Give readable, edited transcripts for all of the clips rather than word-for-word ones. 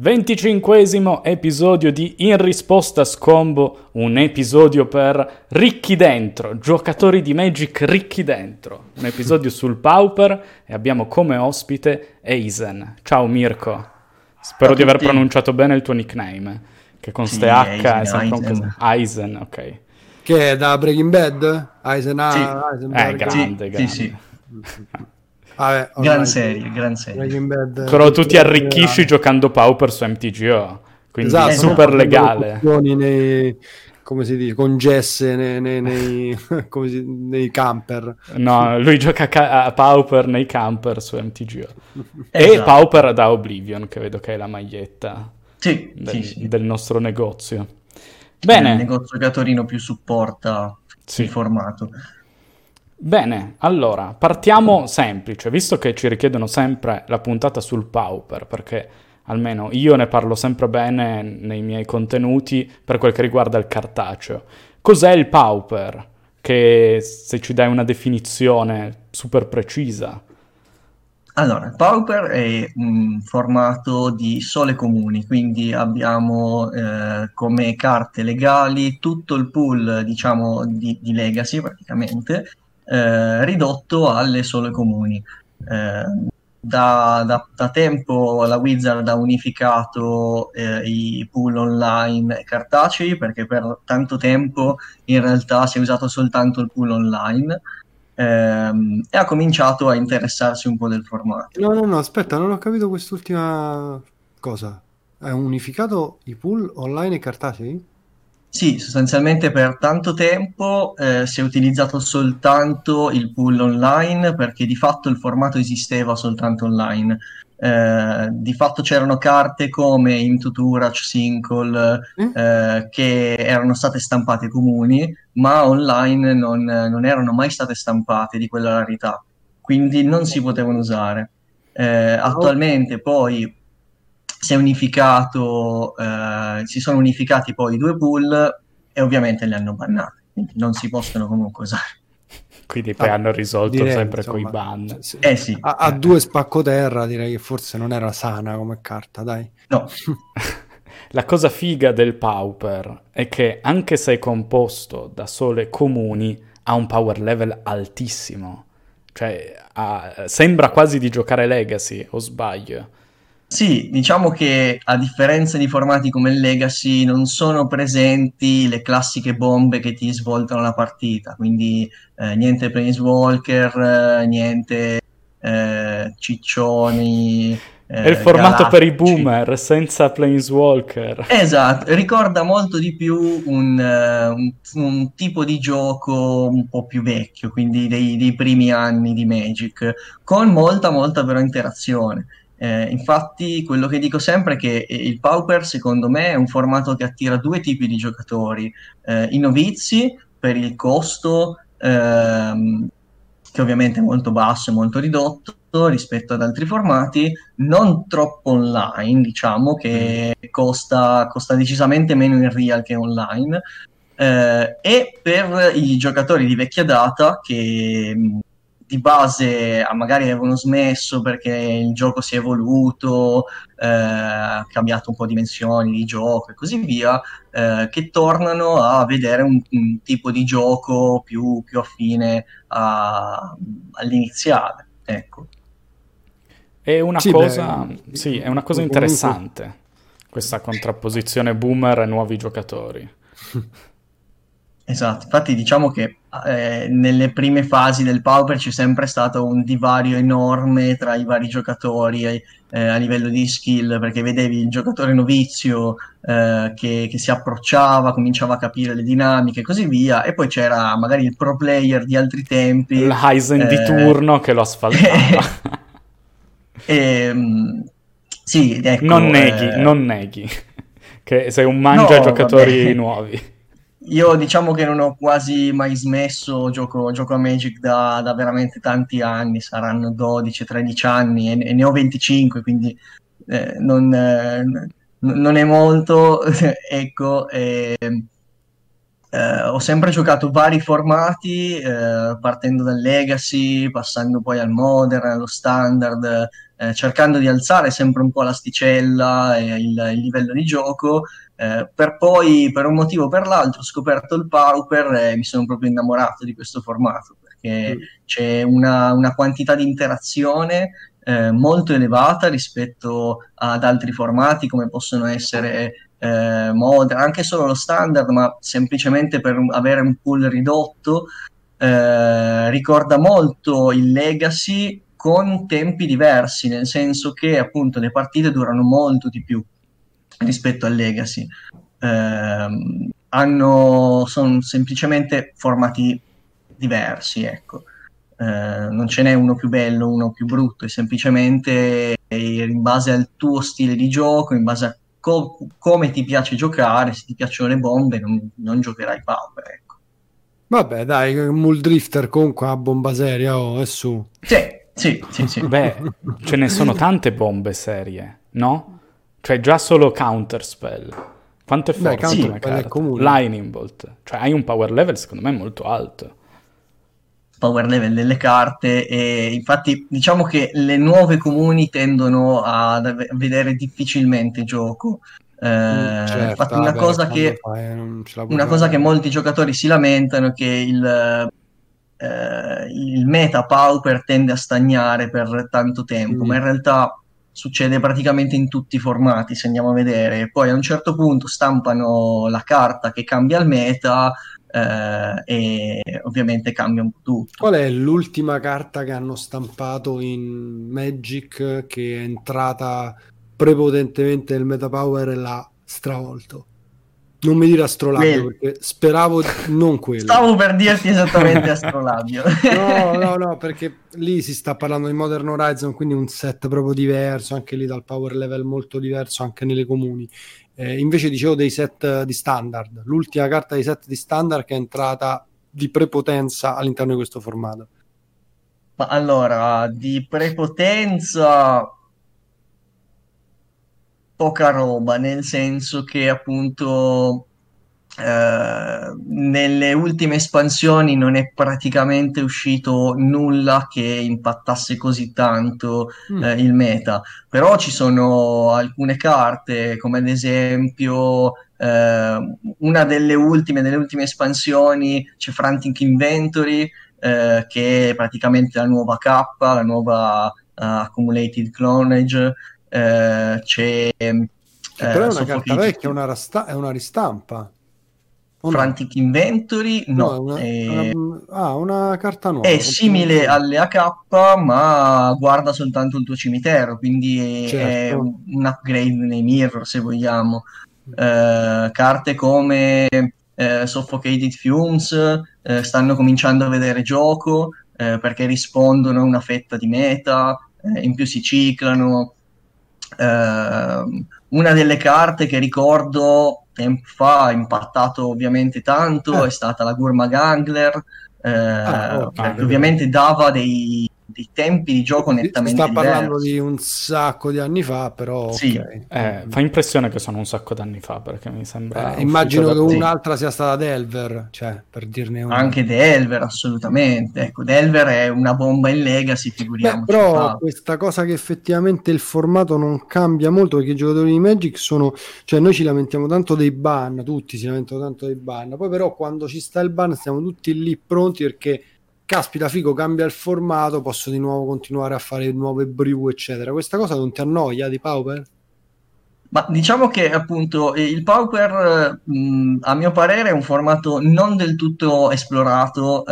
25esimo episodio di In Risposta Scombo, un episodio per ricchi dentro, giocatori di Magic ricchi dentro, un episodio sul Pauper e abbiamo come ospite Aizen. Ciao Mirko, spero di aver pronunciato bene il tuo nickname, che con ste H è sempre un po' Aizen, ok. Che è da Breaking Bad? Aizen A, sì. Eisenberg. Grande. Sì. Vabbè, gran serie. Però tu ti arricchisci giocando Pauper su MTGO, quindi esatto, super legale. Nei, come si dice, congesse nei camper. No, lui gioca a Pauper nei camper su MTGO. Esatto. E Pauper da Oblivion, che vedo che è la maglietta del nostro negozio. Bene. Il negozio che a Torino più supporta il formato. Bene, allora, partiamo semplice, visto che ci richiedono sempre la puntata sul Pauper, perché almeno io ne parlo sempre bene nei miei contenuti per quel che riguarda il cartaceo. Cos'è il Pauper? Che se ci dai una definizione super precisa. Allora, il Pauper è un formato di sole comuni, quindi abbiamo come carte legali tutto il pool, diciamo, di Legacy praticamente, ridotto alle sole comuni. Da tempo la Wizard ha unificato i pool online cartacei, perché per tanto tempo in realtà si è usato soltanto il pool online, e ha cominciato a interessarsi un po' del formato. No, aspetta, non ho capito quest'ultima cosa. Ha unificato i pool online e cartacei? Sì, sostanzialmente per tanto tempo si è utilizzato soltanto il pool online, perché di fatto il formato esisteva soltanto online. Di fatto c'erano carte come Into Turach, Sinkhole, che erano state stampate comuni, ma online non erano mai state stampate di quella rarità, quindi non si potevano usare. Attualmente poi si sono unificati poi i due pool e ovviamente li hanno bannati, quindi non si possono comunque usare. Quindi poi hanno risolto sempre coi ban. Sì. A due spaccoterra direi che forse non era sana come carta, dai. No. La cosa figa del Pauper è che anche se è composto da sole comuni ha un power level altissimo, cioè sembra quasi di giocare Legacy, o sbaglio? Sì, diciamo che a differenza di formati come il Legacy non sono presenti le classiche bombe che ti svoltano la partita, quindi niente Planeswalker, niente ciccioni. È il formato galattici per i boomer, senza Planeswalker. Esatto, ricorda molto di più un tipo di gioco un po' più vecchio, quindi dei primi anni di Magic, con molta però interazione. Infatti quello che dico sempre è che il Pauper secondo me è un formato che attira due tipi di giocatori, i novizi per il costo che ovviamente è molto basso e molto ridotto rispetto ad altri formati, non troppo online, diciamo che costa decisamente meno in real che online, e per i giocatori di vecchia data che di base magari avevano smesso perché il gioco si è evoluto, ha cambiato un po' dimensioni di gioco e così via, che tornano a vedere un tipo di gioco più affine all'iniziale, ecco. È una cosa interessante questa contrapposizione boomer e nuovi giocatori. Esatto, infatti diciamo che nelle prime fasi del Pauper c'è sempre stato un divario enorme tra i vari giocatori a livello di skill, perché vedevi il giocatore novizio che si approcciava, cominciava a capire le dinamiche e così via, e poi c'era magari il pro player di altri tempi, l'Aizen di turno che lo asfaltava. Sì, ecco, non neghi che sei un mangia giocatori nuovi. Io diciamo che non ho quasi mai smesso, gioco a Magic da veramente tanti anni, saranno 12-13 anni e ne ho 25, quindi non è molto, ecco, ho sempre giocato vari formati, partendo dal Legacy, passando poi al Modern, allo Standard, cercando di alzare sempre un po' l'asticella e il livello di gioco, per poi, per un motivo o per l'altro, ho scoperto il Pauper e mi sono proprio innamorato di questo formato, perché c'è una quantità di interazione molto elevata rispetto ad altri formati come possono essere Modern, anche solo lo Standard, ma semplicemente per avere un pool ridotto. Ricorda molto il Legacy con tempi diversi, nel senso che appunto le partite durano molto di più rispetto al Legacy. Sono semplicemente formati diversi, ecco. Non ce n'è uno più bello, uno più brutto, è semplicemente in base al tuo stile di gioco, in base a come ti piace giocare. Se ti piacciono le bombe non giocherai Pauper, ecco. Vabbè dai, Muldrifter comunque a bomba seria e su. Sì. Beh, ce ne sono tante bombe serie, no? Cioè già solo Counterspell, quanto è forte, Lightning Bolt, cioè hai un power level secondo me molto alto. Power level delle carte, e infatti diciamo che le nuove comuni tendono a vedere difficilmente il gioco. Certo, infatti una cosa che molti giocatori si lamentano è che il meta Pauper tende a stagnare per tanto tempo, ma in realtà succede praticamente in tutti i formati, se andiamo a vedere. Poi a un certo punto stampano la carta che cambia il meta, e ovviamente cambia un po' tutto. Qual è l'ultima carta che hanno stampato in Magic che è entrata prepotentemente nel meta Power e l'ha stravolto? Non mi dire Astrolabio, perché speravo non quello. Stavo per dirti esattamente Astrolabio. No, perché lì si sta parlando di Modern Horizon, quindi un set proprio diverso, anche lì dal power level molto diverso, anche nelle comuni. Invece dicevo dei set di Standard, l'ultima carta dei set di Standard che è entrata di prepotenza all'interno di questo formato. Ma allora, di prepotenza... poca roba, nel senso che appunto nelle ultime espansioni non è praticamente uscito nulla che impattasse così tanto il meta. Però ci sono alcune carte, come ad esempio una delle ultime espansioni c'è Frantic Inventory, che è praticamente la nuova K, la nuova Accumulated Knowledge. C'è però è una carta vecchia, è una ristampa. Frantic Inventory una carta nuova, è simile alle AK ma guarda soltanto il tuo cimitero, quindi certo. È un upgrade nei mirror, se vogliamo. Carte come Soffocated Fumes stanno cominciando a vedere gioco, perché rispondono a una fetta di meta, in più si ciclano. Una delle carte che ricordo tempo fa ha impattato ovviamente tanto è stata la Gurmag Angler, perché ovviamente dava dei tempi di gioco nettamente diversi. Sta parlando di un sacco di anni fa, però sì. Okay. Fa impressione che sono un sacco d'anni fa, perché mi sembra immagino che un'altra sia stata Delver, cioè per dirne una. Anche Delver, assolutamente. Ecco, Delver è una bomba in Legacy, figuriamoci. Però questa cosa che effettivamente il formato non cambia molto, perché i giocatori di Magic sono, cioè noi ci lamentiamo tanto dei ban, tutti si lamentano tanto dei ban, poi però quando ci sta il ban siamo tutti lì pronti, perché caspita, figo, cambia il formato, posso di nuovo continuare a fare nuove brew, eccetera. Questa cosa non ti annoia di Pauper? Ma diciamo che appunto il Pauper, a mio parere, è un formato non del tutto esplorato,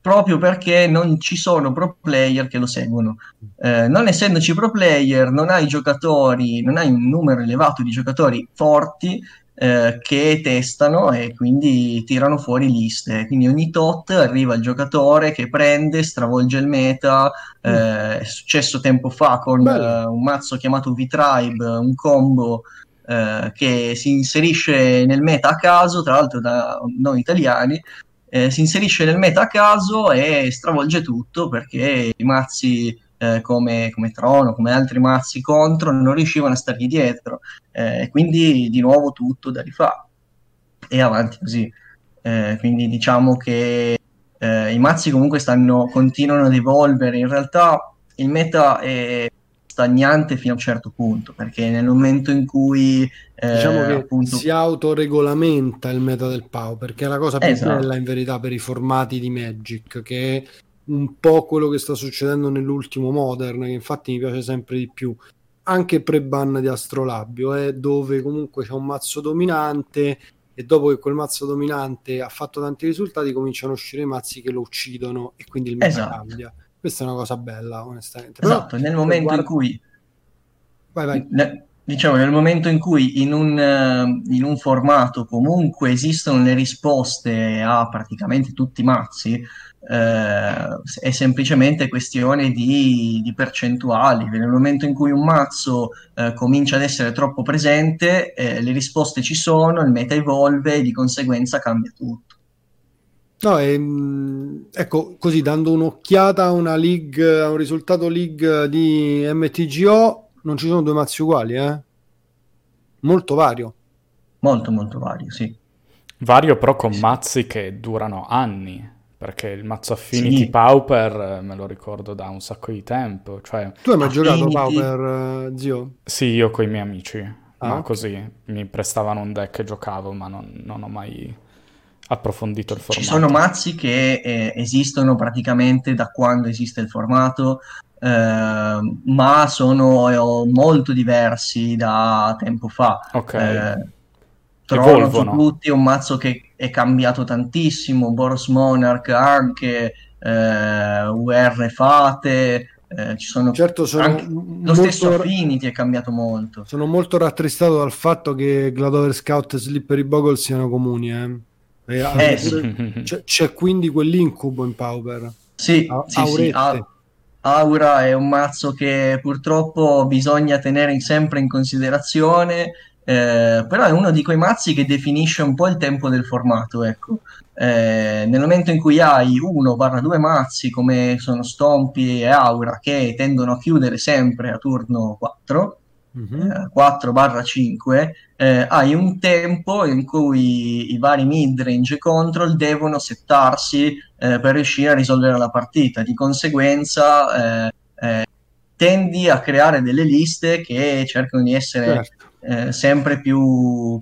proprio perché non ci sono pro player che lo seguono. Non essendoci pro player, non hai un numero elevato di giocatori forti che testano e quindi tirano fuori liste, quindi ogni tot arriva il giocatore che prende, stravolge il meta. È successo tempo fa con un mazzo chiamato V-Tribe, un combo che si inserisce nel meta a caso, tra l'altro da noi italiani, e stravolge tutto, perché i mazzi come Trono, come altri mazzi contro, non riuscivano a stargli dietro, quindi di nuovo tutto da rifare e avanti così. Quindi diciamo che i mazzi comunque continuano ad evolvere. In realtà il meta è stagnante fino a un certo punto, perché nel momento in cui diciamo che appunto... si autoregolamenta il meta del Pau, perché è la cosa più bella in verità per i formati di Magic, che è un po' quello che sta succedendo nell'ultimo Modern, che infatti mi piace sempre di più, anche pre-ban di Astrolabio, dove comunque c'è un mazzo dominante e dopo che quel mazzo dominante ha fatto tanti risultati cominciano a uscire i mazzi che lo uccidono e quindi il meta cambia. Questa è una cosa bella, onestamente. Esatto, però, nel momento in cui diciamo, nel momento in cui in un formato comunque esistono le risposte a praticamente tutti i mazzi, è semplicemente questione di percentuali. Nel momento in cui un mazzo comincia ad essere troppo presente, le risposte ci sono, il meta evolve e di conseguenza cambia tutto. No, ecco, così dando un'occhiata a una league, a un risultato league di MTGO, non ci sono due mazzi uguali, molto vario, molto vario, sì, vario però con mazzi che durano anni, perché il mazzo Affinity Pauper me lo ricordo da un sacco di tempo, cioè... Tu hai mai giocato Pauper, zio? Sì, io coi miei amici, così mi prestavano un deck e giocavo, ma non ho mai approfondito il formato. Ci sono mazzi che esistono praticamente da quando esiste il formato, ma sono molto diversi da tempo fa. Ok. Trono su tutti è un mazzo che è cambiato tantissimo, Boros Monarch anche, UR Fate, ci sono, certo, anche lo stesso Affinity è cambiato molto. Sono molto rattristato dal fatto che Gladover Scout e Slippery Bogle siano comuni, sì. C'è quindi quell'incubo in Pauper. Aura è un mazzo che purtroppo bisogna tenere sempre in considerazione. Però è uno di quei mazzi che definisce un po' il tempo del formato, ecco. Nel momento in cui hai 1/2 mazzi come sono Stompy e Aura che tendono a chiudere sempre a turno 4, 4/5, hai un tempo in cui i vari midrange e control devono settarsi per riuscire a risolvere la partita. Di conseguenza tendi a creare delle liste che cercano di essere sempre più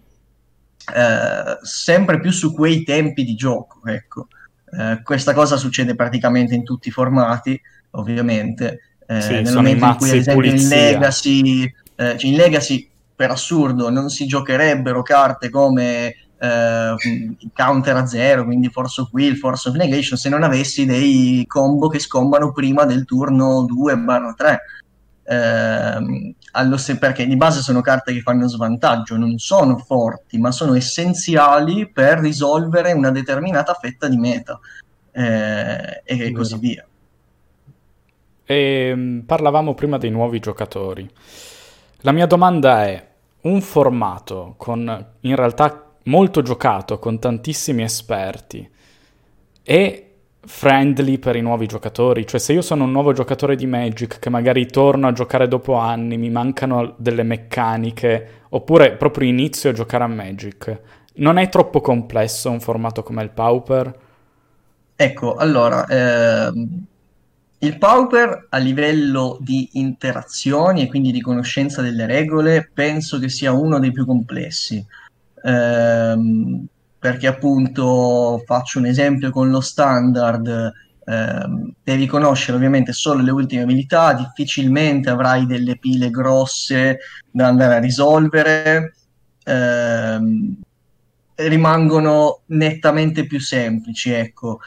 su quei tempi di gioco, ecco. Questa cosa succede praticamente in tutti i formati, ovviamente. Nel momento in cui, ad esempio, in Legacy per assurdo non si giocherebbero carte come counter a 0, quindi Force of Will, Force of Negation, se non avessi dei combo che scombano prima del turno 2/3. Perché di base sono carte che fanno svantaggio, non sono forti ma sono essenziali per risolvere una determinata fetta di meta, e così via. E parlavamo prima dei nuovi giocatori. La mia domanda è: un formato con, in realtà, molto giocato, con tantissimi esperti, e friendly per i nuovi giocatori? Cioè, se io sono un nuovo giocatore di Magic che magari torno a giocare dopo anni, mi mancano delle meccaniche, oppure proprio inizio a giocare a Magic, non è troppo complesso un formato come il Pauper? Ecco, allora il Pauper a livello di interazioni e quindi di conoscenza delle regole penso che sia uno dei più complessi, perché appunto, faccio un esempio con lo Standard, devi conoscere ovviamente solo le ultime abilità, difficilmente avrai delle pile grosse da andare a risolvere, rimangono nettamente più semplici, ecco.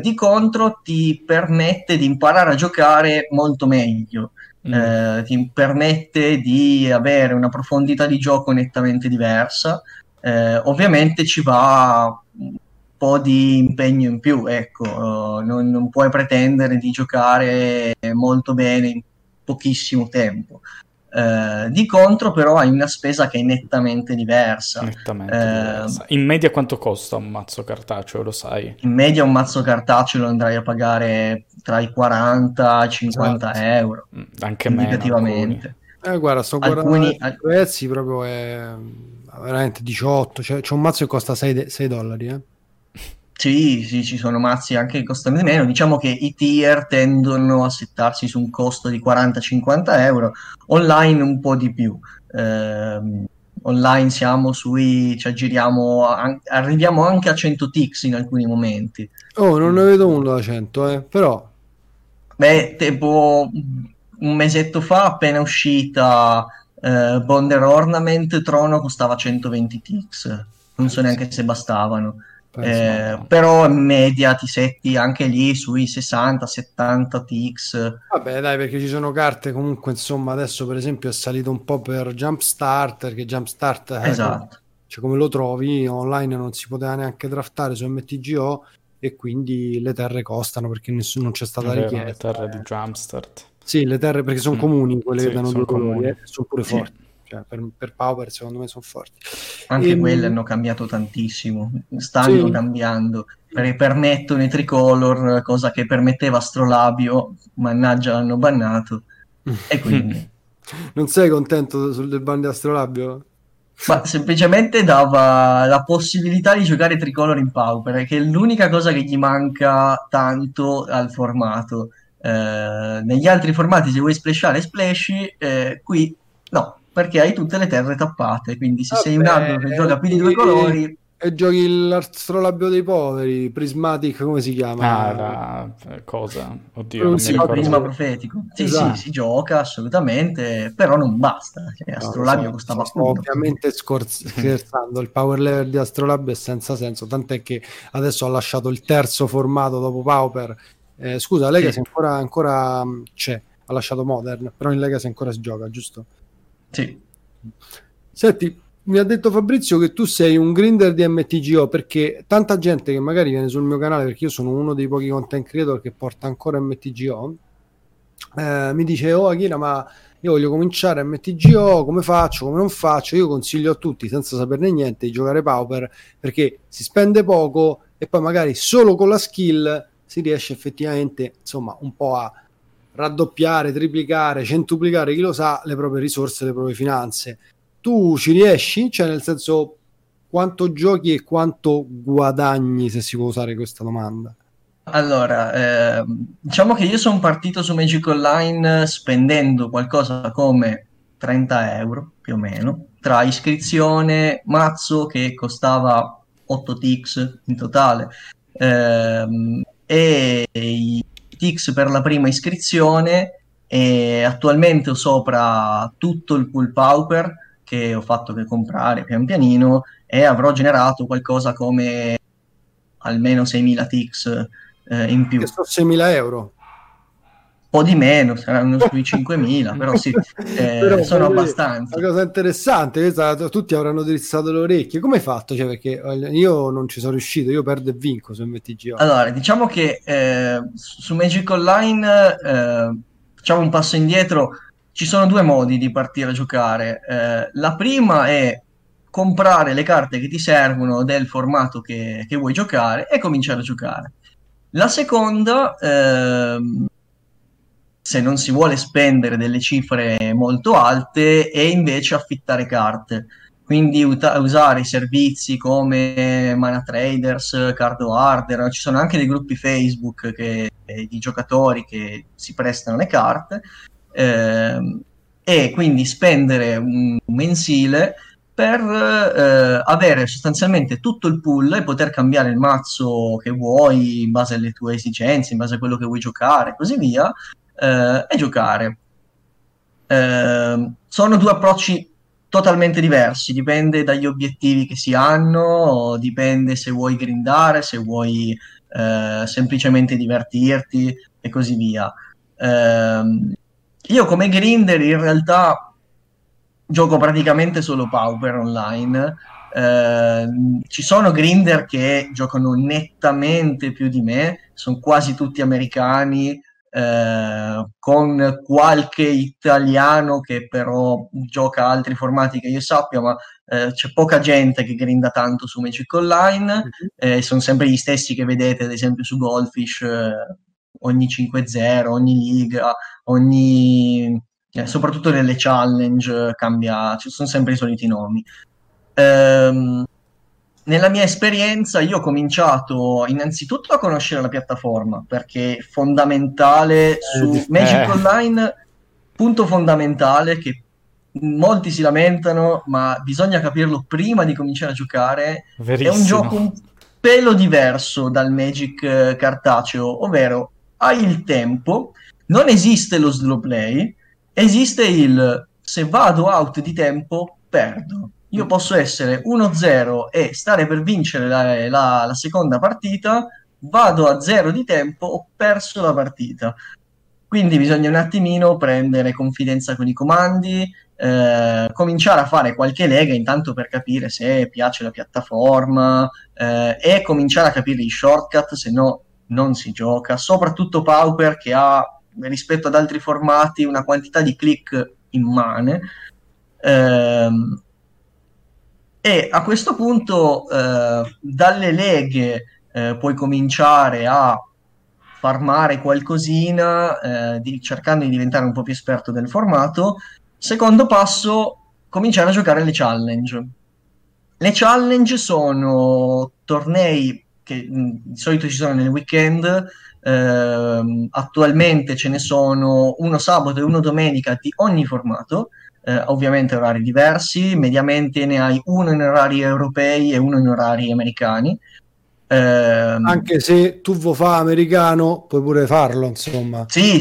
Di contro ti permette di imparare a giocare molto meglio, ti permette di avere una profondità di gioco nettamente diversa. Ovviamente ci va un po' di impegno in più, ecco. Non puoi pretendere di giocare molto bene in pochissimo tempo. Di contro però hai una spesa che è nettamente diversa. In media quanto costa un mazzo cartaceo, lo sai? In media un mazzo cartaceo lo andrai a pagare tra i 40 e i 50 euro, anche indicativamente. Guarda, sto guardando i prezzi, proprio è veramente 18, cioè c'è un mazzo che costa $6. Sì, ci sono mazzi anche che costano di meno. Diciamo che i tier tendono a settarsi su un costo di 40-50 euro, online un po' di più. Online siamo sui, ci aggiriamo, arriviamo anche a 100 tics in alcuni momenti. Oh, non ne vedo uno da 100, però... Beh, tipo un mesetto fa, appena uscita Bonder Ornament, Trono costava 120 tics. Non so neanche se bastavano. Però in media ti setti anche lì sui 60-70 tics. Vabbè, dai, perché ci sono carte comunque, insomma, adesso per esempio è salito un po' per Jumpstart, perché Jumpstart, esatto, cioè come lo trovi online non si poteva neanche draftare su MTGO e quindi le terre costano perché nessuno, non c'è stata richiesta. Le terre di Jumpstart. Sì, le terre perché sono comuni, quelle sì, che danno due colori, sono pure forti. Cioè, per Pauper secondo me sono forti anche quelle, hanno cambiato tantissimo, stanno cambiando, permettono i tricolor, cosa che permetteva Astrolabio, mannaggia l'hanno bannato. E quindi non sei contento del ban di Astrolabio? Ma semplicemente dava la possibilità di giocare tricolor in Pauper, che è l'unica cosa che gli manca tanto al formato. Negli altri formati se vuoi splashare splashi, qui no, perché hai tutte le terre tappate, quindi se sei un albero che gioca più di due colori... E giochi l'Astrolabio dei poveri, Prismatic, come si chiama? Ah, la cosa? Oddio, non si ricordo. Prisma profetico. Sì, esatto. Sì, si gioca assolutamente, però non basta. Cioè, Astrolabio costava poco. Ovviamente scherzando, il power level di Astrolabio è senza senso, tant'è che adesso ha lasciato il terzo formato dopo Pauper. Scusa, Legacy ancora c'è, ha lasciato Modern, però in Legacy ancora si gioca, giusto? Sì. Senti, mi ha detto Fabrizio che tu sei un grinder di MTGO, perché tanta gente che magari viene sul mio canale, perché io sono uno dei pochi content creator che porta ancora MTGO, mi dice: oh Akira, ma io voglio cominciare MTGO, come faccio, come non faccio? Io consiglio a tutti, senza saperne niente, di giocare Pauper, perché si spende poco e poi magari solo con la skill si riesce effettivamente, insomma, un po' a raddoppiare, triplicare, centuplicare, chi lo sa, le proprie risorse, le proprie finanze. Tu ci riesci? Cioè, nel senso, quanto giochi e quanto guadagni, se si può usare questa domanda? Allora, diciamo che io sono partito su Magic Online spendendo qualcosa come 30 euro, più o meno, tra iscrizione, mazzo che costava 8 tics in totale, e i tics per la prima iscrizione, e attualmente ho sopra tutto il pool Pauper che ho fatto per comprare pian pianino, e avrò generato qualcosa come almeno 6.000 tics in più. Che sono 6.000 euro? Un po' di meno, saranno sui 5.000, però sì, però sono abbastanza. La cosa interessante è che tutti avranno drizzato le orecchie. Come hai fatto? Cioè, perché io non ci sono riuscito, io perdo e vinco su MTGO. Allora, diciamo che su Magic Online, facciamo un passo indietro, ci sono due modi di partire a giocare. La prima è comprare le carte che ti servono del formato che vuoi giocare e cominciare a giocare. La seconda... se non si vuole spendere delle cifre molto alte, e invece affittare carte, quindi usare i servizi come ManaTraders, Card Order. Ci sono anche dei gruppi Facebook di giocatori che si prestano le carte, e quindi spendere un mensile per avere sostanzialmente tutto il pool e poter cambiare il mazzo che vuoi in base alle tue esigenze, in base a quello che vuoi giocare e così via. E giocare. Sono due approcci totalmente diversi, dipende dagli obiettivi che si hanno, dipende se vuoi grindare, se vuoi semplicemente divertirti e così via. Io come grinder in realtà gioco praticamente solo Pauper online. Ci sono grinder che giocano nettamente più di me, sono quasi tutti americani, con qualche italiano che però gioca altri formati che io sappia, ma c'è poca gente che grinda tanto su Magic Online. Sono sempre gli stessi che vedete ad esempio su Goldfish, ogni 5-0, ogni liga, soprattutto nelle challenge cambia, ci sono sempre i soliti nomi. Nella mia esperienza io ho cominciato innanzitutto a conoscere la piattaforma, perché fondamentale su Magic Online, punto fondamentale che molti si lamentano, ma bisogna capirlo prima di cominciare a giocare. Verissimo. È un gioco un pelo diverso dal Magic cartaceo, ovvero hai il tempo, non esiste lo slow play, esiste il se vado out di tempo perdo. Io posso essere 1-0 e stare per vincere la seconda partita, vado a 0 di tempo, ho perso la partita. Quindi bisogna un attimino prendere confidenza con i comandi, cominciare a fare qualche lega intanto per capire se piace la piattaforma, e cominciare a capire i shortcut, se no non si gioca. Soprattutto Pauper, che ha, rispetto ad altri formati, una quantità di click immane. E a questo punto dalle leghe puoi cominciare a farmare qualcosina, cercando di diventare un po' più esperto del formato. Secondo passo, cominciare a giocare le challenge. Le challenge sono tornei che di solito ci sono nel weekend, attualmente ce ne sono uno sabato e uno domenica di ogni formato, ovviamente orari diversi, mediamente ne hai uno in orari europei e uno in orari americani. Anche se tu vuoi fare americano puoi pure farlo, insomma. Sì,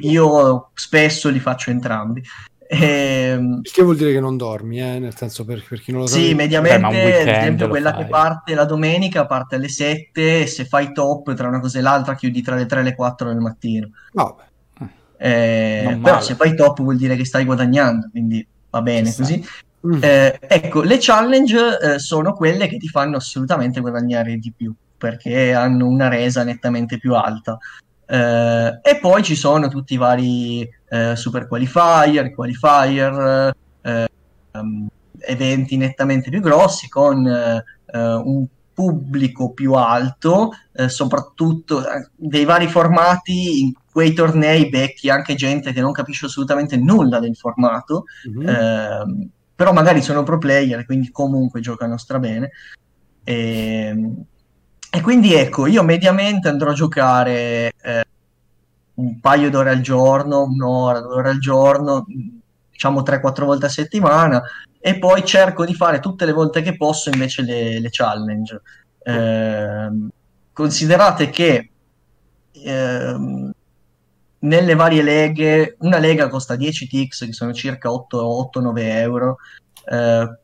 io spesso li faccio entrambi. Che vuol dire che non dormi, nel senso, per chi non lo sa. Sì, mediamente, ad esempio, quella che parte la domenica parte alle 7, e se fai top tra una cosa e l'altra chiudi tra le 3 e le 4 del mattino. Vabbè. Però se fai top vuol dire che stai guadagnando, quindi va bene così. Ecco, le challenge sono quelle che ti fanno assolutamente guadagnare di più, perché hanno una resa nettamente più alta. E poi ci sono tutti i vari super qualifier, eventi nettamente più grossi con un pubblico più alto, soprattutto dei vari formati. In quei tornei becchi anche gente che non capisce assolutamente nulla del formato, però magari sono pro player, quindi comunque giocano strabene. E quindi ecco, io mediamente andrò a giocare un paio d'ore al giorno, un'ora, 2 ore al giorno, diciamo 3-4 volte a settimana, e poi cerco di fare tutte le volte che posso invece le challenge. Considerate che nelle varie leghe, una lega costa 10 tix, che sono circa 8-9 euro,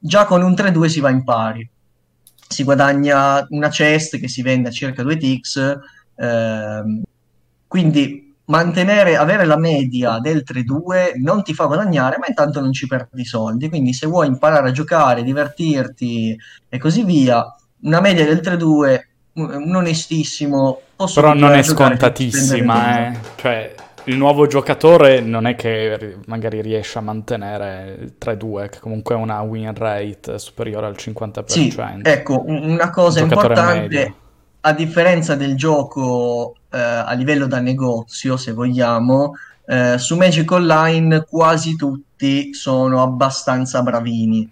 già con un 3-2 si va in pari, si guadagna una chest che si vende a circa 2 tix, quindi avere la media del 3-2 non ti fa guadagnare, ma intanto non ci perdi soldi. Quindi se vuoi imparare a giocare, divertirti e così via, una media del 3-2, un onestissimo, però non è scontatissima, cioè il nuovo giocatore non è che magari riesce a mantenere il 3-2, che comunque è una win rate superiore al 50%. Sì, ecco, una cosa importante, medio. A differenza del gioco a livello da negozio, se vogliamo, su Magic Online quasi tutti sono abbastanza bravini,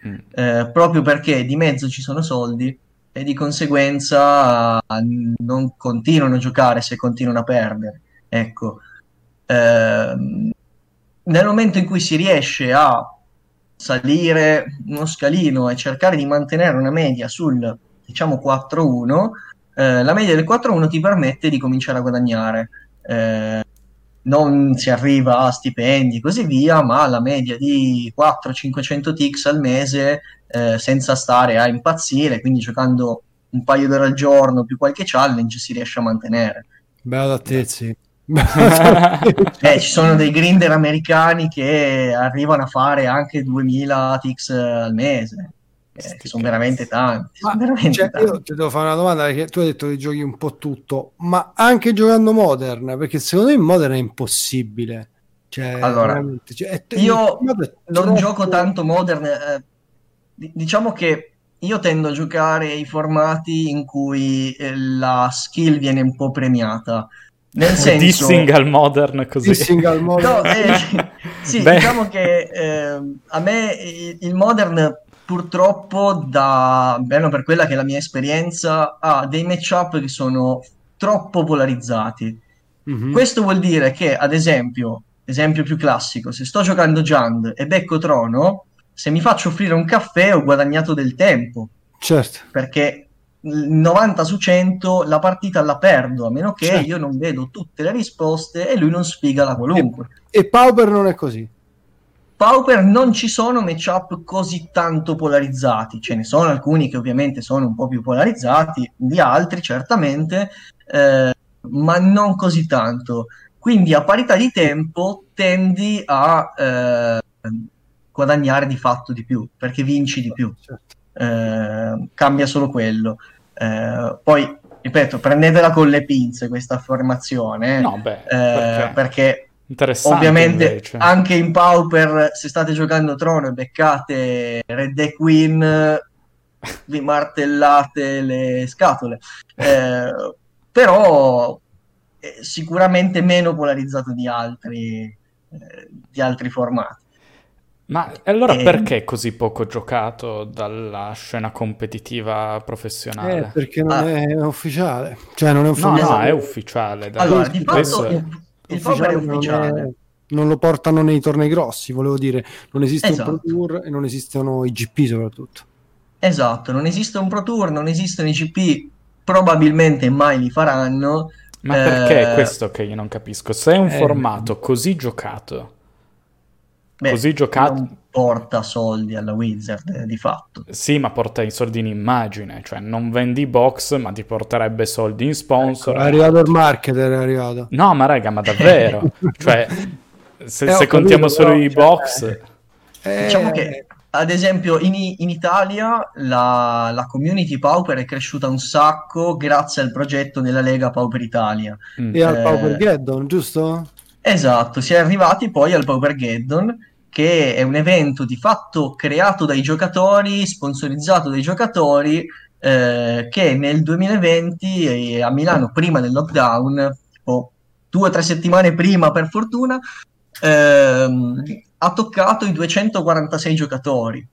proprio perché di mezzo ci sono soldi, e di conseguenza non continuano a giocare se continuano a perdere. Ecco, nel momento in cui si riesce a salire uno scalino e cercare di mantenere una media sul, diciamo, 4-1, la media del 4-1 ti permette di cominciare a guadagnare. Non si arriva a stipendi e così via, ma la media di 400-500 tix al mese, senza stare a impazzire, quindi giocando un paio d'ore al giorno più qualche challenge si riesce a mantenere. Bello a te, sì. Ci sono dei grinder americani che arrivano a fare anche 2000 tix al mese. Sono veramente tanti. Tanti. Io ti devo fare una domanda, perché tu hai detto che giochi un po' tutto, ma anche giocando Modern, perché secondo me Modern è impossibile. Io non gioco tanto Modern, diciamo che io tendo a giocare i formati in cui la skill viene un po' premiata, nel senso dissing al Modern così. No, sì, diciamo che a me il Modern purtroppo, almeno per quella che è la mia esperienza, ha dei matchup che sono troppo polarizzati. Mm-hmm. Questo vuol dire che, ad esempio, esempio più classico, se sto giocando Jund e becco Trono, se mi faccio offrire un caffè ho guadagnato del tempo. Certo. Perché 90 su 100 la partita la perdo, a meno che certo. io non vedo tutte le risposte e lui non sfiga la qualunque. E Pauper non è così. Pauper non ci sono matchup così tanto polarizzati, ce ne sono alcuni che ovviamente sono un po' più polarizzati di altri certamente, ma non così tanto. Quindi a parità di tempo tendi a guadagnare di fatto di più, perché vinci di più. Certo. Cambia solo quello. Poi ripeto, prendetela con le pinze questa affermazione, no, beh, perché interessante, ovviamente invece. Anche in Pauper, se state giocando Trono e beccate Red Dead Queen, vi martellate le scatole, però sicuramente meno polarizzato di altri formati. Ma allora perché così poco giocato dalla scena competitiva professionale? Perché non è ufficiale. Cioè non è ufficiale. No, è ufficiale. Dai. Allora, di fatto il Pauper è ufficiale. Non lo portano nei tornei grossi, volevo dire. Non esiste esatto. un Pro Tour e non esistono i GP soprattutto. Esatto, non esiste un Pro Tour, non esistono i GP, probabilmente mai li faranno. Ma perché è questo che io non capisco? Se è un formato così giocato... Beh, così giocato non porta soldi alla Wizard, di fatto. Sì, ma porta i soldi in immagine, cioè non vendi box, ma ti porterebbe soldi in sponsor. Ecco, è arrivato il marketer, è arrivato. No, ma raga, ma davvero? Cioè, se contiamo solo i box... Diciamo che, ad esempio, in Italia la community Pauper è cresciuta un sacco grazie al progetto della Lega Pauper Italia. Mm. E al Pauper Ghetton, giusto? Esatto, si è arrivati poi al Pauper Ghetton, che è un evento di fatto creato dai giocatori, sponsorizzato dai giocatori, che nel 2020 a Milano, prima del lockdown, tipo 2 o 3 settimane prima per fortuna, ha toccato i 246 giocatori.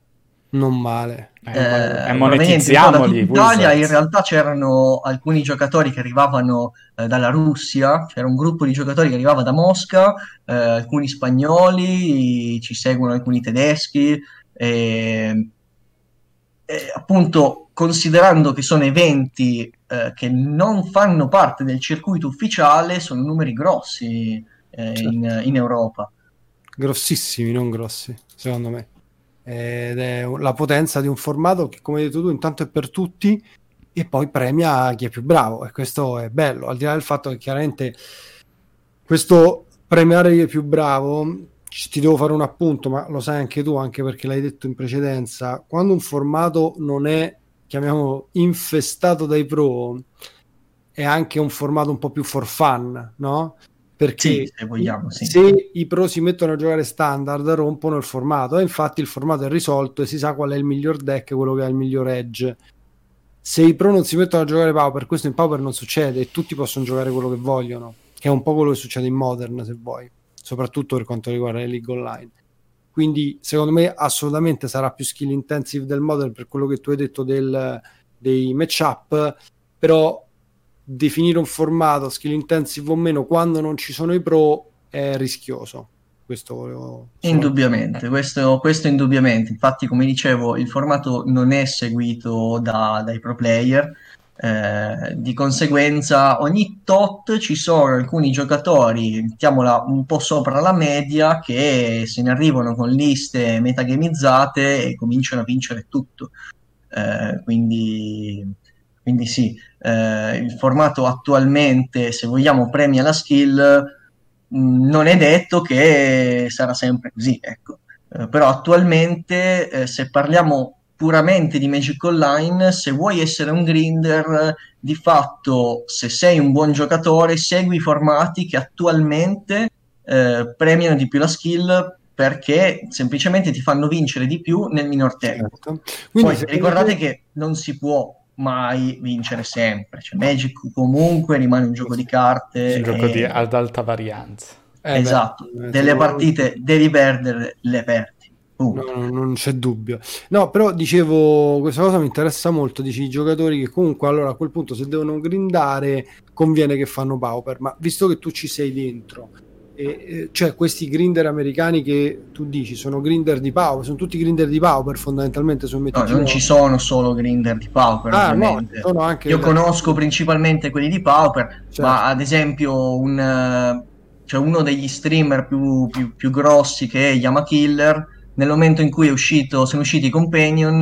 Non male. È monetizziamoli. In Italia in realtà c'erano alcuni giocatori che arrivavano dalla Russia, c'era un gruppo di giocatori che arrivava da Mosca, alcuni spagnoli, ci seguono alcuni tedeschi, e appunto considerando che sono eventi che non fanno parte del circuito ufficiale, sono numeri grossi certo. in Europa. Grossissimi, non grossi, secondo me. Ed è la potenza di un formato che, come hai detto tu, intanto è per tutti e poi premia chi è più bravo, e questo è bello, al di là del fatto che chiaramente questo premiare chi è più bravo, ti devo fare un appunto, ma lo sai anche tu, anche perché l'hai detto in precedenza, quando un formato non è, chiamiamolo, infestato dai pro, è anche un formato un po' più for fun, no? Perché sì, se vogliamo, sì. Se i pro si mettono a giocare standard rompono il formato, e infatti il formato è risolto e si sa qual è il miglior deck, quello che ha il miglior edge. Se i pro non si mettono a giocare Pauper, questo in Pauper non succede, e tutti possono giocare quello che vogliono, che è un po' quello che succede in Modern, se vuoi, soprattutto per quanto riguarda le League Online. Quindi secondo me assolutamente sarà più skill intensive del Modern, per quello che tu hai detto dei matchup, però definire un formato skill intensive o meno quando non ci sono i pro è rischioso. Questo volevo... Indubbiamente, questo indubbiamente. Infatti, come dicevo, il formato non è seguito dai pro player, di conseguenza ogni tot ci sono alcuni giocatori, mettiamola un po' sopra la media, che se ne arrivano con liste metagamizzate e cominciano a vincere tutto. Quindi sì, il formato attualmente, se vogliamo, premia la skill, non è detto che sarà sempre così, ecco. Però attualmente, se parliamo puramente di Magic Online, se vuoi essere un grinder, di fatto, se sei un buon giocatore, segui i formati che attualmente premiano di più la skill, perché semplicemente ti fanno vincere di più nel minor tempo. Certo. Quindi, poi, ricordate che non si può mai vincere sempre, cioè Magic comunque rimane un gioco di carte, un gioco ad alta varianza, esatto, delle partite devi perdere, le perdi, No, non c'è dubbio. No, però dicevo, questa cosa mi interessa molto. Dici i giocatori che comunque, allora, a quel punto, se devono grindare, conviene che fanno Pauper. Ma visto che tu ci sei dentro, cioè questi grinder americani che tu dici sono grinder di Pauper, sono tutti grinder di Pauper fondamentalmente. Su MTG non ci sono solo grinder di Pauper, ovviamente. No, sono anche io conosco principalmente quelli di Pauper, certo. Ma ad esempio uno degli streamer più grossi, che è Yamakiller, nel momento in cui sono usciti i companion,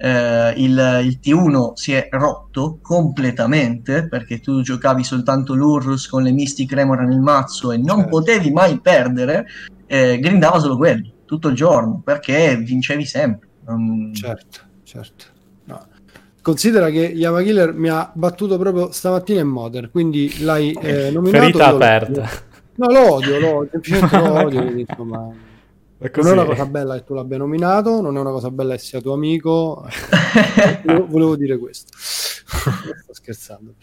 il T1 si è rotto completamente, perché tu giocavi soltanto l'Urrus con le Mystic Remora nel mazzo e non potevi mai perdere, grindava solo quello tutto il giorno, perché vincevi sempre. Certo. No. Considera che Yamakiller mi ha battuto proprio stamattina in Modern, quindi l'hai nominato. Ferita aperta. No, lo odio, semplicemente lo odio, ma... Non è una cosa bella che tu l'abbia nominato, non è una cosa bella che sia tuo amico. Volevo dire questo. Sto scherzando.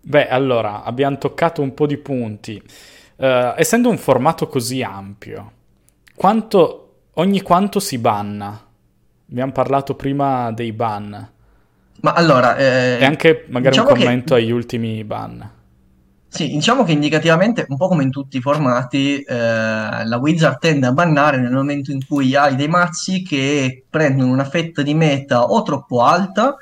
Beh, allora, abbiamo toccato un po' di punti. Essendo un formato così ampio, ogni quanto si banna? Abbiamo parlato prima dei ban. Ma allora... e anche magari diciamo un commento agli ultimi ban. Sì, diciamo che indicativamente, un po' come in tutti i formati, la Wizard tende a bannare nel momento in cui hai dei mazzi che prendono una fetta di meta o troppo alta,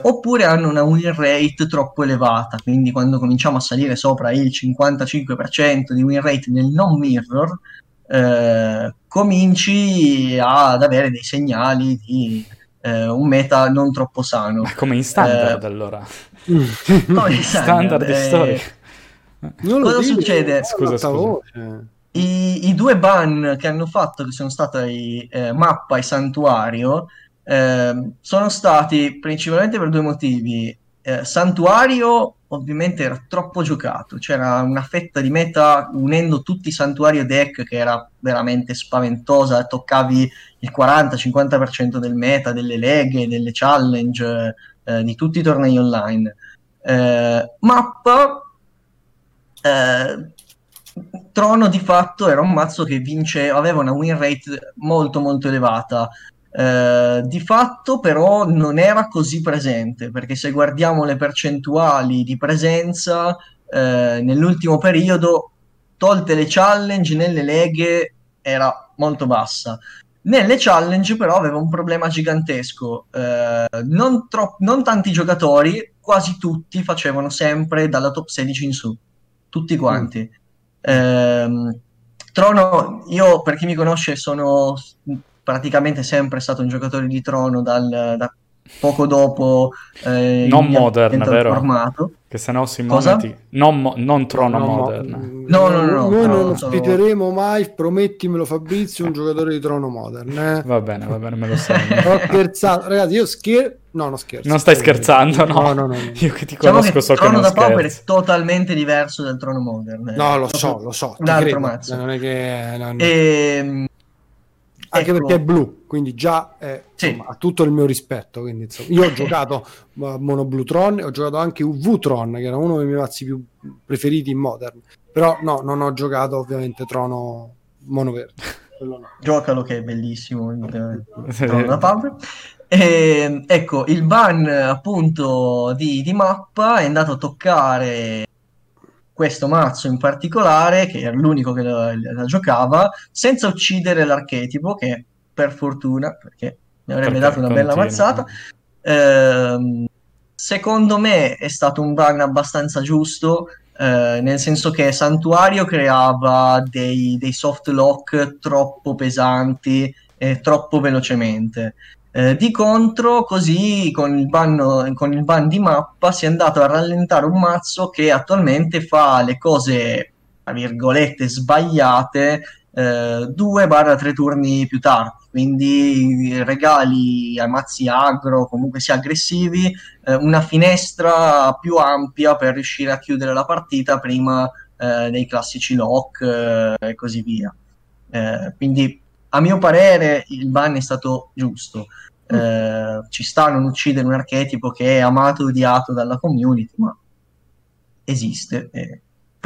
oppure hanno una win rate troppo elevata. Quindi quando cominciamo a salire sopra il 55% di win rate nel non mirror, cominci ad avere dei segnali di... un meta non troppo sano. Ma come in standard, allora? Come in standard di storia. Cosa succede? Scusa. I due ban che hanno fatto, che sono stati Mappa e Santuario, sono stati principalmente per due motivi. Santuario ovviamente era troppo giocato, c'era una fetta di meta unendo tutti i Santuario deck che era veramente spaventosa, toccavi il 40-50% del meta, delle leghe, delle challenge, di tutti i tornei online. Mappa, Trono di fatto era un mazzo che aveva una win rate molto molto elevata. Di fatto però non era così presente, perché se guardiamo le percentuali di presenza, nell'ultimo periodo, tolte le challenge, nelle leghe era molto bassa. Nelle challenge però aveva un problema gigantesco, non tanti giocatori, quasi tutti facevano sempre dalla top 16 in su, tutti quanti. Trono, io, per chi mi conosce, sono praticamente sempre stato un giocatore di Trono da poco dopo non Modern, vero? Formato. Che sennò Simone non Trono Modern. No. Noi non ospiteremo mai, promettimelo Fabrizio, un giocatore di Trono Modern. Va bene, me lo sento. Ho scherzato, ragazzi, io scherzo. No, non scherzo. Non stai scherzando, no? No. Io che ti conosco, che so che non scherzo. Il Trono da Pauper è totalmente diverso dal Trono Modern. No, lo so. Un altro mazzo. Non è che... Anche perché è blu, quindi già ha tutto il mio rispetto. Quindi, insomma, io ho giocato Mono Blutron, ho giocato anche UV-Tron, che era uno dei miei mazzi più preferiti in Modern. Però no, non ho giocato ovviamente Trono Mono Verde. Quello no. Giocalo, che è bellissimo. Trono da Pauper. Ecco, il ban appunto di Mappa è andato a toccare questo mazzo in particolare, che era l'unico che la giocava, senza uccidere l'archetipo, che per fortuna, perché mi avrebbe dato una bella mazzata. Secondo me è stato un ban abbastanza giusto, nel senso che Santuario creava dei soft lock troppo pesanti e troppo velocemente. Di contro, così, con il ban di Mappa si è andato a rallentare un mazzo che attualmente fa le cose, tra virgolette, sbagliate 2-3 turni più tardi. Quindi regali ai mazzi aggro, comunque sia aggressivi, una finestra più ampia per riuscire a chiudere la partita prima dei classici lock e così via. Quindi, a mio parere, il ban è stato giusto. Ci sta a non uccidere un archetipo che è amato e odiato dalla community, ma esiste.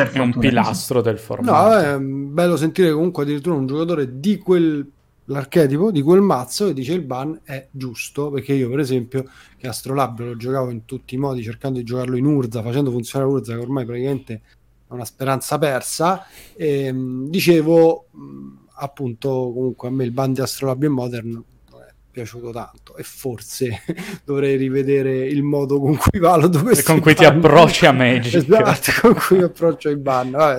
per fortuna, è un pilastro del formato. No, è bello sentire comunque addirittura un giocatore di quell'archetipo, di quel mazzo, che dice il ban è giusto, perché io per esempio che Astrolabio lo giocavo in tutti i modi, cercando di giocarlo in Urza, facendo funzionare Urza, che ormai praticamente è una speranza persa, e dicevo appunto comunque a me il ban di Astrolabio e Modern piaciuto tanto, e forse dovrei rivedere il modo con cui valuto questo, con cui ban. Ti approcci a Magic, esatto, con cui approccio il ban. Vabbè,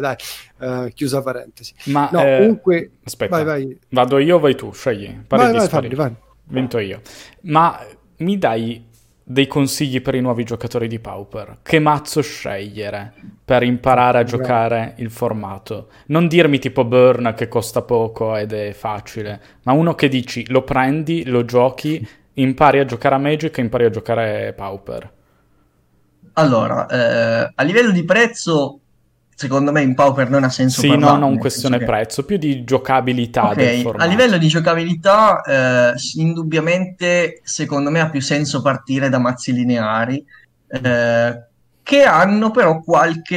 dai, chiusa parentesi. Ma no, comunque aspetta, vai. Vado io o vai tu? Scegli, vai. Vinto io. Ma mi dai dei consigli per i nuovi giocatori di Pauper? Che mazzo scegliere per imparare a giocare il formato? Non dirmi tipo Burn che costa poco ed è facile, ma uno che dici lo prendi, lo giochi, impari a giocare a Magic e impari a giocare Pauper. Allora, a livello di prezzo, secondo me in Pauper non ha senso parlare. Sì, no, non questione prezzo, più di giocabilità del formato. A livello di giocabilità, indubbiamente, secondo me ha più senso partire da mazzi lineari, che hanno però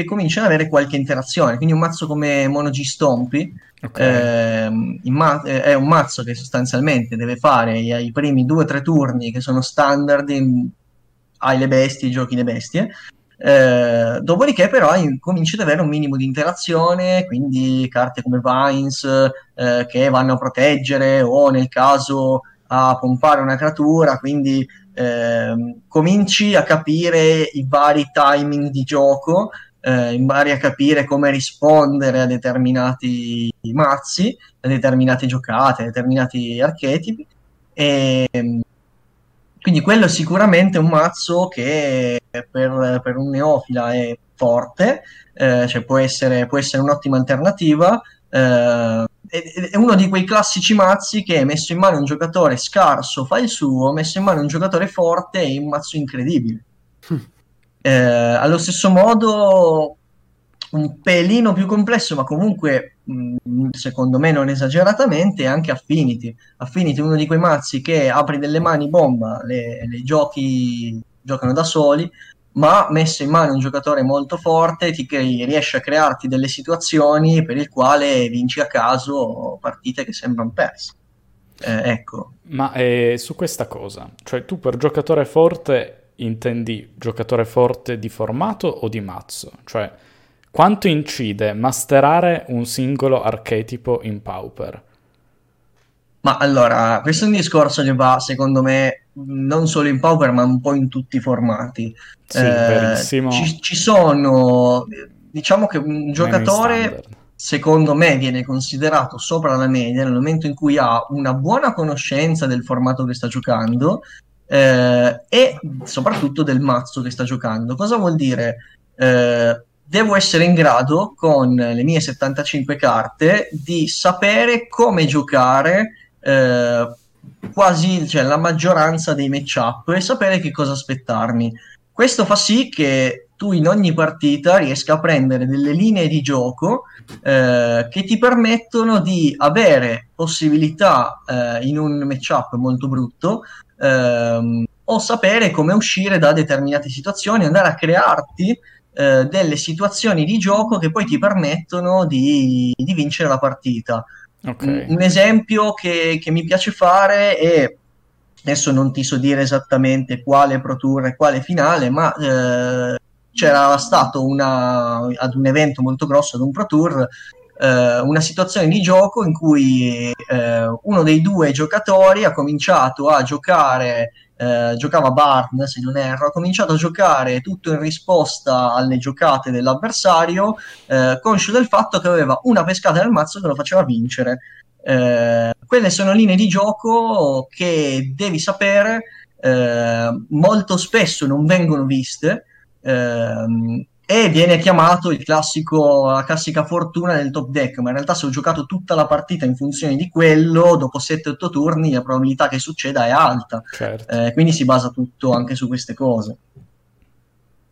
cominciano ad avere qualche interazione. Quindi un mazzo come Mono U Stompy, è un mazzo che sostanzialmente deve fare i primi 2 o 3 turni, che sono standard, hai le bestie, giochi le bestie. Dopodiché però cominci ad avere un minimo di interazione, quindi carte come Vines che vanno a proteggere o nel caso a pompare una creatura, quindi cominci a capire i vari timing di gioco, impari a capire come rispondere a determinati mazzi, a determinate giocate, a determinati archetipi, e quindi quello è sicuramente un mazzo che per un neofila è forte, cioè può essere un'ottima alternativa, è uno di quei classici mazzi che messo in mano un giocatore scarso fa il suo, messo in mano un giocatore forte è un mazzo incredibile. Allo stesso modo un pelino più complesso, ma comunque secondo me non esageratamente, anche Affinity è uno di quei mazzi che apri delle mani bomba, le giocano da soli, ma messo in mano un giocatore molto forte riesce a crearti delle situazioni per il quale vinci a caso partite che sembrano perse. Ecco, ma su questa cosa, cioè tu per giocatore forte intendi giocatore forte di formato o di mazzo? Cioè quanto incide masterare un singolo archetipo in Pauper? Ma allora, questo è un discorso che va, secondo me, non solo in Pauper, ma un po' in tutti i formati. Sì, verissimo. Ci sono, diciamo che un giocatore, secondo me, viene considerato sopra la media nel momento in cui ha una buona conoscenza del formato che sta giocando, e soprattutto del mazzo che sta giocando. Cosa vuol dire? Devo essere in grado, con le mie 75 carte, di sapere come giocare quasi, cioè, la maggioranza dei matchup, e sapere che cosa aspettarmi. Questo fa sì che tu in ogni partita riesca a prendere delle linee di gioco che ti permettono di avere possibilità in un matchup molto brutto, o sapere come uscire da determinate situazioni, andare a crearti delle situazioni di gioco che poi ti permettono di vincere la partita. Okay. Un esempio che mi piace fare è, adesso non ti so dire esattamente quale Pro Tour e quale finale, ma c'era stato ad un evento molto grosso, ad un Pro Tour, una situazione di gioco in cui uno dei due giocatori ha cominciato a giocare, giocava Barn se non erro, ha cominciato a giocare tutto in risposta alle giocate dell'avversario, conscio del fatto che aveva una pescata nel mazzo che lo faceva vincere. Quelle sono linee di gioco che devi sapere, molto spesso non vengono viste, e viene chiamato la classica fortuna del top deck, ma in realtà se ho giocato tutta la partita in funzione di quello, dopo 7-8 turni la probabilità che succeda è alta. Certo. Quindi si basa tutto anche su queste cose.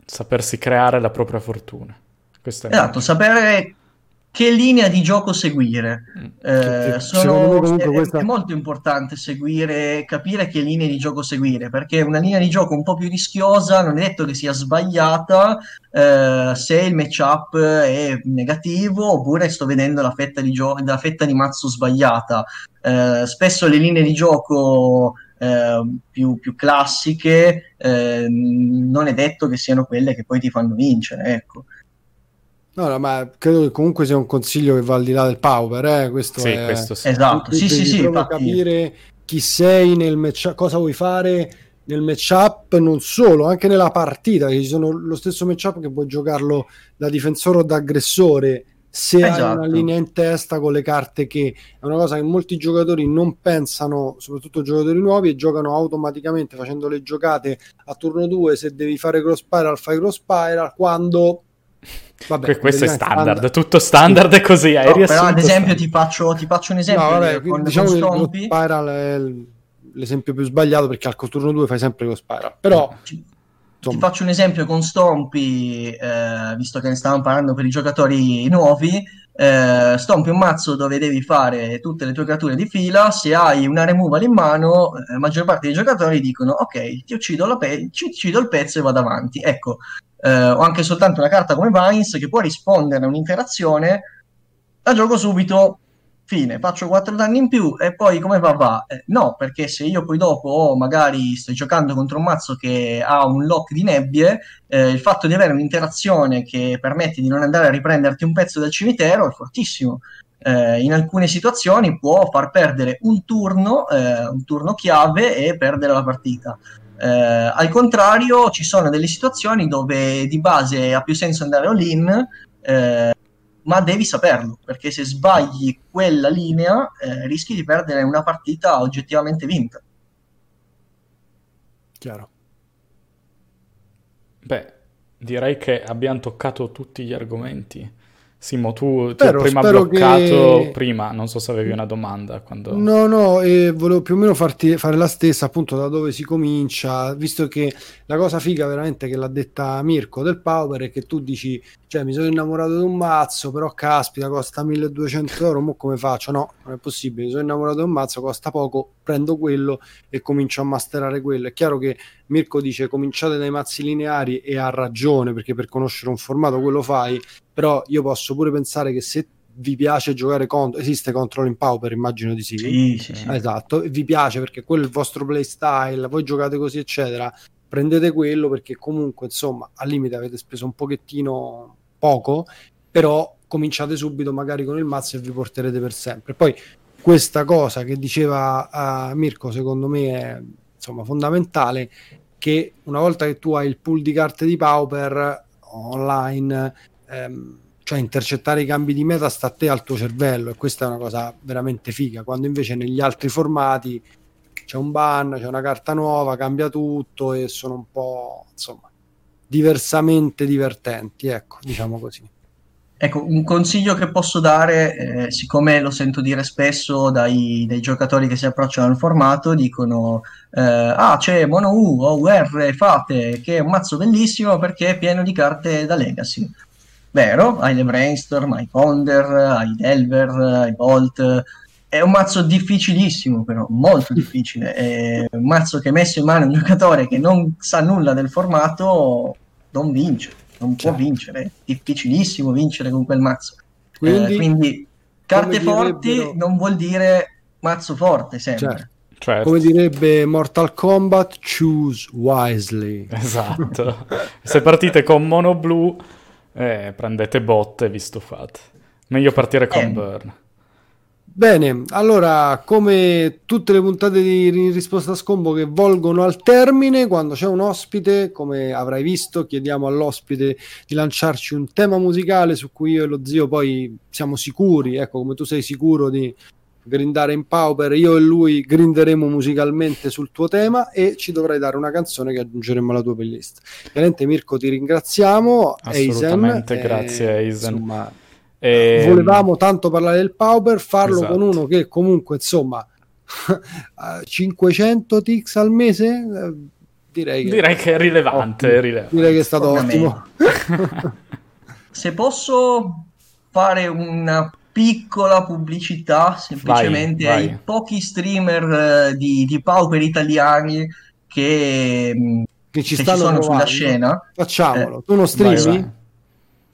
Sapersi creare la propria fortuna. Questo è esatto, sapere che linea di gioco seguire. È molto importante seguire, capire che linee di gioco seguire, perché una linea di gioco un po' più rischiosa non è detto che sia sbagliata se il matchup è negativo oppure sto vedendo la fetta di, la fetta di mazzo sbagliata. Spesso le linee di gioco più classiche non è detto che siano quelle che poi ti fanno vincere, ecco. No, ma credo che comunque sia un consiglio che va al di là del Pauper, questo sì, è questo sì. Esatto, sì, capire chi sei nel matchup, cosa vuoi fare nel matchup, non solo, anche nella partita, che ci sono lo stesso matchup che puoi giocarlo da difensore o da aggressore, se hai una linea in testa con le carte, che è una cosa che molti giocatori non pensano, soprattutto giocatori nuovi, e giocano automaticamente facendo le giocate a turno 2, se devi fare cross spiral fai cross spiral, quando... Vabbè, questo è standard, tutto standard è così. No, però ad esempio ti faccio un esempio. No, vabbè, con, diciamo con Stompy, che lo spiral è l'esempio più sbagliato, perché al turno 2 fai sempre lo spiral. Però ti faccio un esempio con Stompy, visto che ne stavamo parlando per i giocatori nuovi. Stompy è un mazzo dove devi fare tutte le tue creature di fila. Se hai una removal in mano, la maggior parte dei giocatori dicono ok, ti uccido il pezzo e vado avanti, ecco. O anche soltanto una carta come Vines che può rispondere a un'interazione, la gioco subito, fine, faccio 4 danni in più e poi come va? No, perché se io poi dopo magari sto giocando contro un mazzo che ha un lock di nebbie, il fatto di avere un'interazione che permette di non andare a riprenderti un pezzo dal cimitero è fortissimo. In alcune situazioni può far perdere un turno chiave e perdere la partita. Al contrario, ci sono delle situazioni dove di base ha più senso andare all-in, ma devi saperlo, perché se sbagli quella linea rischi di perdere una partita oggettivamente vinta. Chiaro. Beh, direi che abbiamo toccato tutti gli argomenti. Simo, tu ti ho prima bloccato, non so se avevi una domanda. Quando... No, volevo più o meno fare la stessa, appunto, da dove si comincia, visto che la cosa figa veramente che l'ha detta Mirko del Pauper è che tu dici, cioè mi sono innamorato di un mazzo, però caspita costa 1.200 €, mo come faccio? No, non è possibile, mi sono innamorato di un mazzo, costa poco, prendo quello e comincio a masterare quello. È chiaro che Mirko dice cominciate dai mazzi lineari e ha ragione, perché per conoscere un formato quello fai, però io posso pure pensare che se vi piace giocare contro, esiste Control in Pauper, immagino di sì. Sì. Esatto, vi piace perché quello è il vostro playstyle, voi giocate così eccetera, prendete quello, perché comunque insomma al limite avete speso un pochettino poco, però cominciate subito magari con il mazzo e vi porterete per sempre. Poi questa cosa che diceva Mirko secondo me è insomma fondamentale, che una volta che tu hai il pool di carte di Pauper online, cioè intercettare i cambi di meta sta a te, al tuo cervello, e questa è una cosa veramente figa, quando invece negli altri formati c'è un ban, c'è una carta nuova, cambia tutto e sono un po' insomma diversamente divertenti, ecco, diciamo così. Ecco, un consiglio che posso dare, siccome lo sento dire spesso dai giocatori che si approcciano al formato, dicono c'è Mono U o UR Fate, che è un mazzo bellissimo perché è pieno di carte da Legacy. Vero, hai le Brainstorm, hai Bonder, hai Delver, hai Bolt. È un mazzo difficilissimo, però molto difficile. È un mazzo che messo in mano un giocatore che non sa nulla del formato non vince, non può vincere. È difficilissimo vincere con quel mazzo. Quindi carte forti non vuol dire mazzo forte sempre. Certo. Come direbbe Mortal Kombat, choose wisely. Esatto. Se partite con mono blu, prendete botte e vi stufate. Meglio partire con burn. Bene, allora, come tutte le puntate di Risposta a Scombo che volgono al termine, quando c'è un ospite, come avrai visto, chiediamo all'ospite di lanciarci un tema musicale su cui io e lo zio poi siamo sicuri, ecco, come tu sei sicuro di grindare in Pauper, io e lui grinderemo musicalmente sul tuo tema e ci dovrai dare una canzone che aggiungeremo alla tua playlist. Ovviamente Mirko ti ringraziamo, assolutamente, Aizen, grazie Aizen. Insomma, volevamo tanto parlare del Pauper, farlo con uno che comunque insomma 500 tics al mese direi che è rilevante, direi che è stato ottimo. Se posso fare una piccola pubblicità semplicemente ai pochi streamer di Pauper italiani che ci stanno sulla scena. Facciamolo. Tu lo streami? Vai.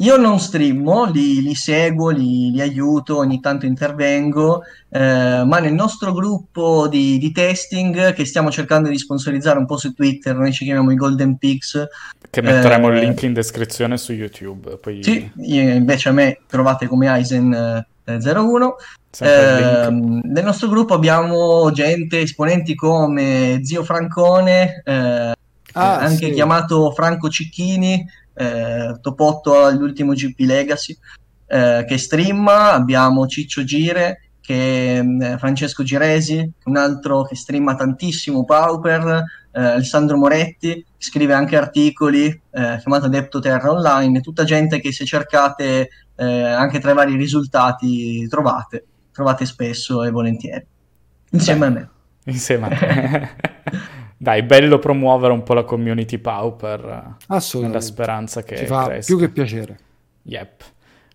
Io non streamo, li seguo, li aiuto, ogni tanto intervengo, ma nel nostro gruppo di testing, che stiamo cercando di sponsorizzare un po' su Twitter, noi ci chiamiamo i Golden Pigs, che metteremo il link in descrizione su YouTube. Poi... Sì, invece a me trovate come Aizen 01. Nel nostro gruppo abbiamo gente, esponenti come Zio Francone, anche sì, chiamato Franco Cicchini, Topotto all'ultimo GP Legacy, che streama. Abbiamo Ciccio Gire, che Francesco Giresi, un altro che streama tantissimo Pauper, Alessandro Moretti, che scrive anche articoli, chiamato Adepto Terra Online. Tutta gente che, se cercate anche tra i vari risultati, trovate spesso e volentieri insieme a me. Dai, bello promuovere un po' la community Pauper, nella speranza che ci fa cresca. Più che piacere. Yep.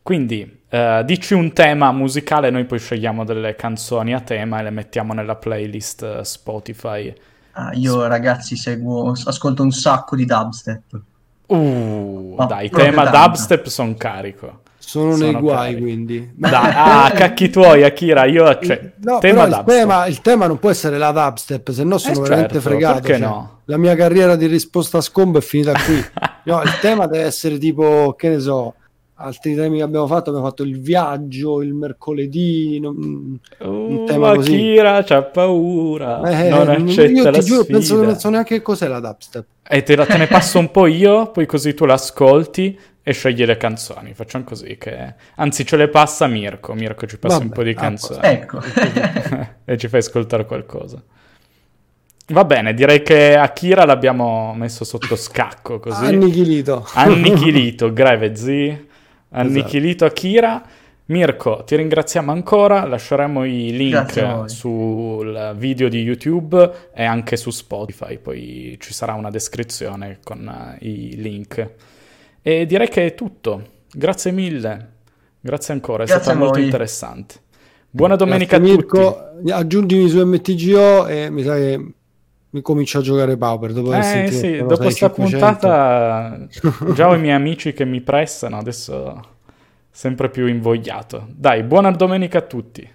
Quindi dici un tema musicale, noi poi scegliamo delle canzoni a tema e le mettiamo nella playlist Spotify. Io ragazzi ascolto un sacco di dubstep. Dai, tema dubstep sono carico. Sono nei guai, cari. Quindi. Cacchi tuoi, Akira. Il tema non può essere la dubstep, se no sono veramente fregato. Perché no? La mia carriera di risposta a scombo è finita qui. No, il tema deve essere tipo, che ne so, altri temi che abbiamo fatto il viaggio, il mercoledì, un tema Akira, così. Akira c'ha paura, non accetta io la sfida. Penso che non so neanche cos'è la dubstep. E te ne passo un po' io, poi così tu l'ascolti e scegli le canzoni, facciamo così che... Anzi, ce le passa Mirko ci passa un po' di canzoni. Ecco. E ci fai ascoltare qualcosa. Va bene, direi che Akira l'abbiamo messo sotto scacco, così. Annichilito, greve zii. Annichilito Akira. Mirko, ti ringraziamo ancora, lasceremo i link sul video di YouTube e anche su Spotify, poi ci sarà una descrizione con i link. E direi che è tutto. Grazie mille. Grazie ancora, è stato molto interessante. Buona domenica a tutti. Mirko, aggiungimi su MTGO e mi sa che mi comincio a giocare Pauper dopo aver sentito. Sì, dopo questa puntata già ho i miei amici che mi pressano, adesso sempre più invogliato. Dai, buona domenica a tutti.